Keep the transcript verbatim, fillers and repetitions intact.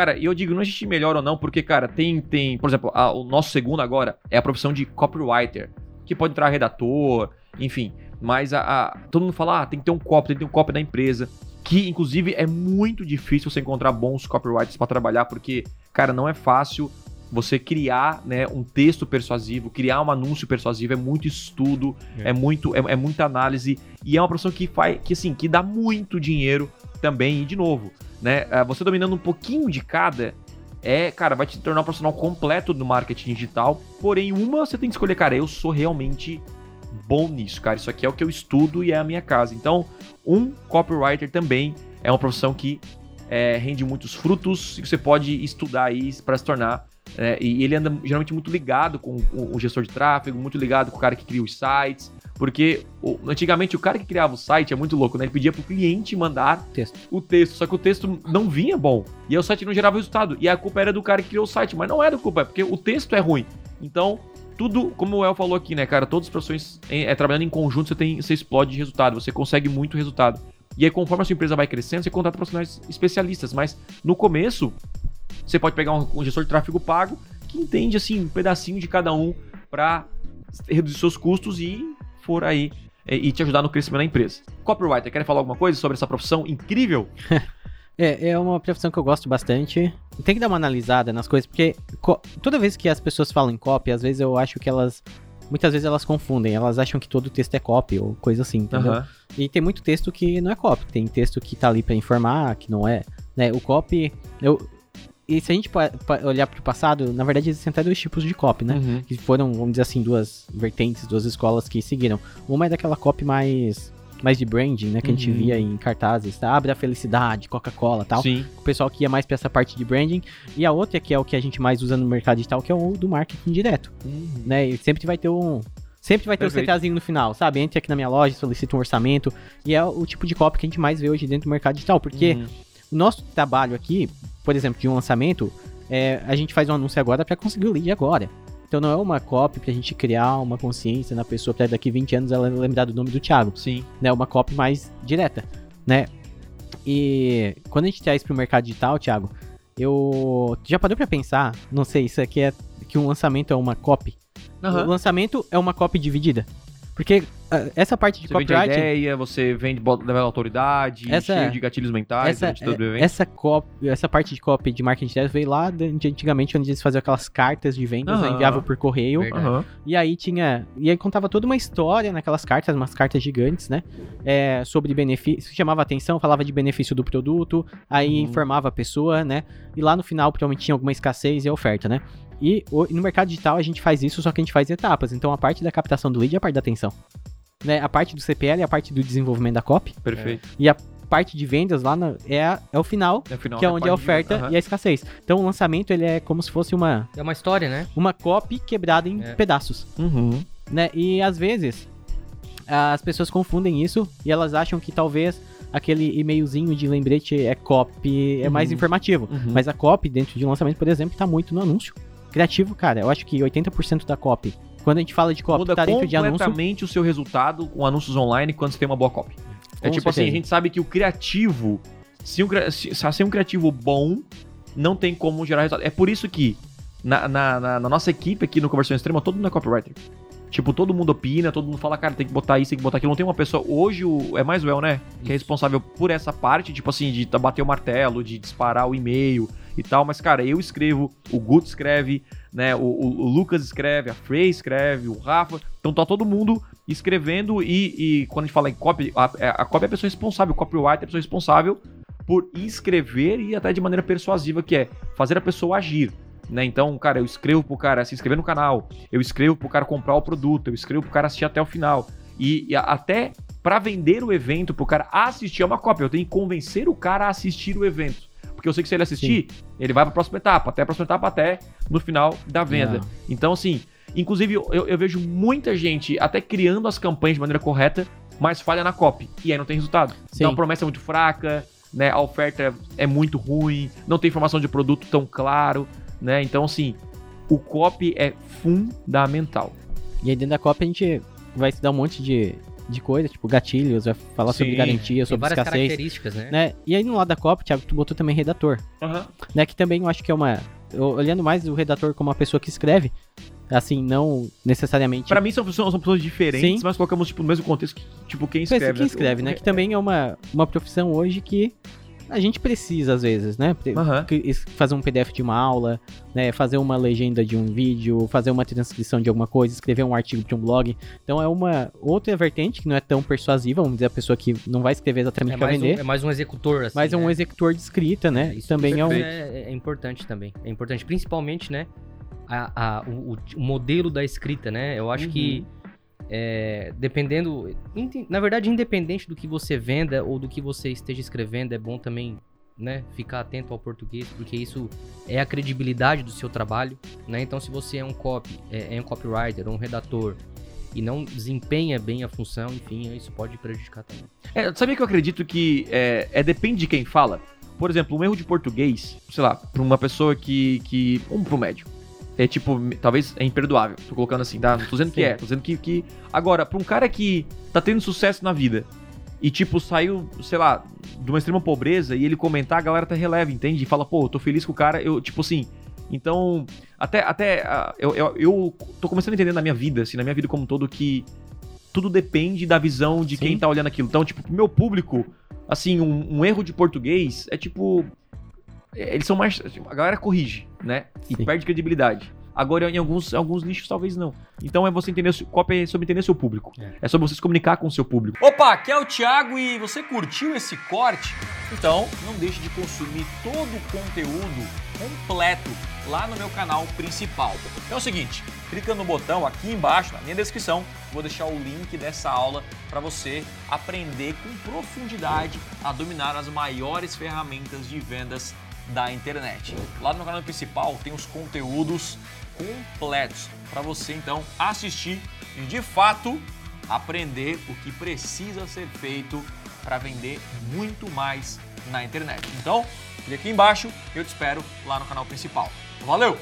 Cara, e eu digo, não existe melhor ou não, porque, cara, tem, tem por exemplo, a, o nosso segundo agora é a profissão de copywriter, que pode entrar redator, enfim, mas a, a, todo mundo fala, ah, tem que ter um copy, tem que ter um copy da empresa, que, inclusive, é muito difícil você encontrar bons copywriters para trabalhar, porque, cara, não é fácil você criar, né, um texto persuasivo, criar um anúncio persuasivo, é muito estudo, é, é muito, é, é muita análise, e é uma profissão que faz, que, assim, que dá muito dinheiro também, e, de novo, né, você dominando um pouquinho de cada, é, cara, vai te tornar um profissional completo do marketing digital, porém, uma você tem que escolher, cara, eu sou realmente bom nisso, cara, isso aqui é o que eu estudo e é a minha casa. Então, um copywriter também é uma profissão que é, rende muitos frutos e você pode estudar aí para se tornar, é, e ele anda geralmente muito ligado com o gestor de tráfego, muito ligado com o cara que cria os sites, porque antigamente o cara que criava o site é muito louco, né? Ele pedia pro cliente mandar texto. o texto, só que o texto não vinha bom, e aí o site não gerava resultado, e a culpa era do cara que criou o site, mas não era culpa, é porque o texto é ruim. Então, tudo, como o El falou aqui, né, cara, todas as profissões é, trabalhando em conjunto, você, tem, você explode de resultado, você consegue muito resultado, e aí conforme a sua empresa vai crescendo, você contrata profissionais especialistas, mas no começo, você pode pegar um, um gestor de tráfego pago, que entende, assim, um pedacinho de cada um para reduzir seus custos e for aí e, e te ajudar no crescimento da empresa. Copywriter, quer falar alguma coisa sobre essa profissão incrível? É, é uma profissão que eu gosto bastante. Tem que dar uma analisada nas coisas, porque co- toda vez que as pessoas falam em copy, às vezes eu acho que elas... Muitas vezes elas confundem, elas acham que todo texto é copy ou coisa assim, entendeu? Uhum. E tem muito texto que não é copy, tem texto que tá ali para informar, que não é, né? O copy... Eu, E se a gente pa- pa- olhar pro passado, na verdade existem até dois tipos de copy, né? Uhum. Que foram, vamos dizer assim, duas vertentes, duas escolas que seguiram. Uma é daquela copy mais, mais de branding, né? Que uhum. a gente via em cartazes, tá? Abra a Felicidade, Coca-Cola e tal. Sim. O pessoal que ia mais pra essa parte de branding. E a outra, que é o que a gente mais usa no mercado digital, que é o do marketing direto, uhum. né? E sempre vai ter um... Sempre vai ter Perfeito. um CTAzinho no final, sabe? Entre aqui na minha loja, solicita um orçamento. E é o tipo de copy que a gente mais vê hoje dentro do mercado digital. Porque uhum. o nosso trabalho aqui... Por exemplo, de um lançamento, é, a gente faz um anúncio agora para conseguir o lead agora. Então não é uma copy pra gente criar uma consciência na pessoa para daqui vinte anos ela lembrar do nome do Thiago. Sim. É, né, uma copy mais direta, né? E quando a gente traz pro mercado digital, Thiago, eu já parou para pensar, não sei, isso aqui é que um lançamento é uma copy. Uhum. O lançamento é uma copy dividida. Porque essa parte de você copyright... Você vende a ideia, você vende leva a autoridade, essa, cheio de gatilhos mentais. Essa, todo essa, copy, essa parte de copy de marketing digital veio lá de antigamente, onde eles faziam aquelas cartas de vendas, uhum. né, enviavam por correio. Uhum. E aí tinha... E aí contava toda uma história naquelas cartas, umas cartas gigantes, né? É, sobre benefício, chamava atenção, falava de benefício do produto, aí uhum. informava a pessoa, né? E lá no final, provavelmente tinha alguma escassez e oferta, né? E no mercado digital a gente faz isso, só que a gente faz etapas. Então a parte da captação do lead é a parte da atenção, né? A parte do C P L é a parte do desenvolvimento da copy. Perfeito. E a parte de vendas lá na, é, a, é o final, é o final que é onde é a oferta de... uhum. e a escassez. Então o lançamento ele é como se fosse uma... É uma história, né? Uma copy quebrada em é. pedaços. Uhum. Né? E às vezes as pessoas confundem isso e elas acham que talvez... Aquele e-mailzinho de lembrete é copy, é uhum. mais informativo. Uhum. Mas a copy dentro de um lançamento, por exemplo, tá muito no anúncio. Criativo, cara, eu acho que oitenta por cento da copy, quando a gente fala de copy, muda tá dentro de anúncio. Muda completamente o seu resultado com anúncios online quando você tem uma boa copy. Com é tipo certeza. assim, a gente sabe que o criativo, se um, se, se um criativo bom, não tem como gerar resultado. É por isso que na, na, na, na nossa equipe aqui no Conversão Extrema, todo mundo é copywriter. Tipo, todo mundo opina, todo mundo fala, cara, tem que botar isso, tem que botar aquilo. Não tem uma pessoa... Hoje o, é mais o El, né? Que é responsável por essa parte, tipo assim, de bater o martelo, de disparar o e-mail e tal. Mas, cara, eu escrevo, o Guto escreve, né? O, o, o Lucas escreve, a Frey escreve, o Rafa. Então tá todo mundo escrevendo e, e quando a gente fala em copy, a, a copy é a pessoa responsável, o copywriter é a pessoa responsável por escrever e até de maneira persuasiva, que é fazer a pessoa agir. Né? Então, cara, eu escrevo pro cara se inscrever no canal, eu escrevo pro cara comprar o produto, eu escrevo pro cara assistir até o final. E, e até pra vender o evento, pro cara assistir é uma cópia. Eu tenho que convencer o cara a assistir o evento. Porque eu sei que se ele assistir, Sim. ele vai pra próxima etapa, até a próxima etapa, até no final da venda. Não. Então, assim, inclusive eu, eu vejo muita gente até criando as campanhas de maneira correta, mas falha na copy. E aí não tem resultado. Sim. Então a promessa é muito fraca, né? A oferta é muito ruim, não tem informação de produto tão claro. Né? Então, assim, o copy é fundamental. E aí dentro da copy a gente vai estudar um monte de, de coisas, tipo gatilhos, vai falar Sim. sobre garantia, sobre escassez. Várias características, né? né? E aí no lado da copy, Thiago, tu botou também redator. Uhum. Né? Que também eu acho que é uma... Olhando mais o redator como uma pessoa que escreve, assim, não necessariamente... Pra mim são, são, são pessoas diferentes, Sim. mas colocamos tipo, no mesmo contexto que tipo, quem escreve. Pensa quem escreve, né? Que também é uma, uma profissão hoje que... A gente precisa, às vezes, né? Uhum. Fazer um P D F de uma aula, né? Fazer uma legenda de um vídeo, fazer uma transcrição de alguma coisa, escrever um artigo de um blog. Então é uma outra vertente que não é tão persuasiva, vamos dizer, a pessoa que não vai escrever exatamente é pra vender. Um, é mais um executor, assim. Mais né? um executor de escrita, né? É, isso também é, um... é, é importante também. É importante, principalmente, né? A, a, o, o modelo da escrita, né? Eu acho uhum. que... É, dependendo, na verdade, independente do que você venda ou do que você esteja escrevendo, é bom também, né, ficar atento ao português, porque isso é a credibilidade do seu trabalho, né? Então, se você é um copy, é, é um copywriter ou um redator e não desempenha bem a função, enfim, isso pode prejudicar também. É, sabia que eu acredito que é, é depende de quem fala? Por exemplo, um erro de português, sei lá, para uma pessoa que, que um pro médico. É tipo, talvez é imperdoável, tô colocando assim, tá? Não tô dizendo que é, tô dizendo que, que... Agora, pra um cara que tá tendo sucesso na vida e tipo, saiu, sei lá, de uma extrema pobreza e ele comentar, a galera até releva, entende? E fala, pô, tô feliz com o cara, eu, tipo assim... Então, até, até uh, eu, eu, eu tô começando a entender na minha vida, assim, na minha vida como um todo, que tudo depende da visão de Sim. quem tá olhando aquilo. Então, tipo, pro meu público, assim, um, um erro de português é tipo... Eles são mais... A galera corrige, né? E Sim. perde credibilidade. Agora, em alguns, alguns nichos, talvez não. Então, é você entender... Copy é sobre entender seu público. É. é sobre você se comunicar com o seu público. Opa, aqui é o Thiago e você curtiu esse corte? Então, não deixe de consumir todo o conteúdo completo lá no meu canal principal. É o seguinte, clica no botão aqui embaixo, na minha descrição, vou deixar o link dessa aula para você aprender com profundidade a dominar as maiores ferramentas de vendas da internet. Lá no canal principal tem os conteúdos completos para você então assistir e de fato aprender o que precisa ser feito para vender muito mais na internet. Então, clica aqui embaixo e eu te espero lá no canal principal. Valeu!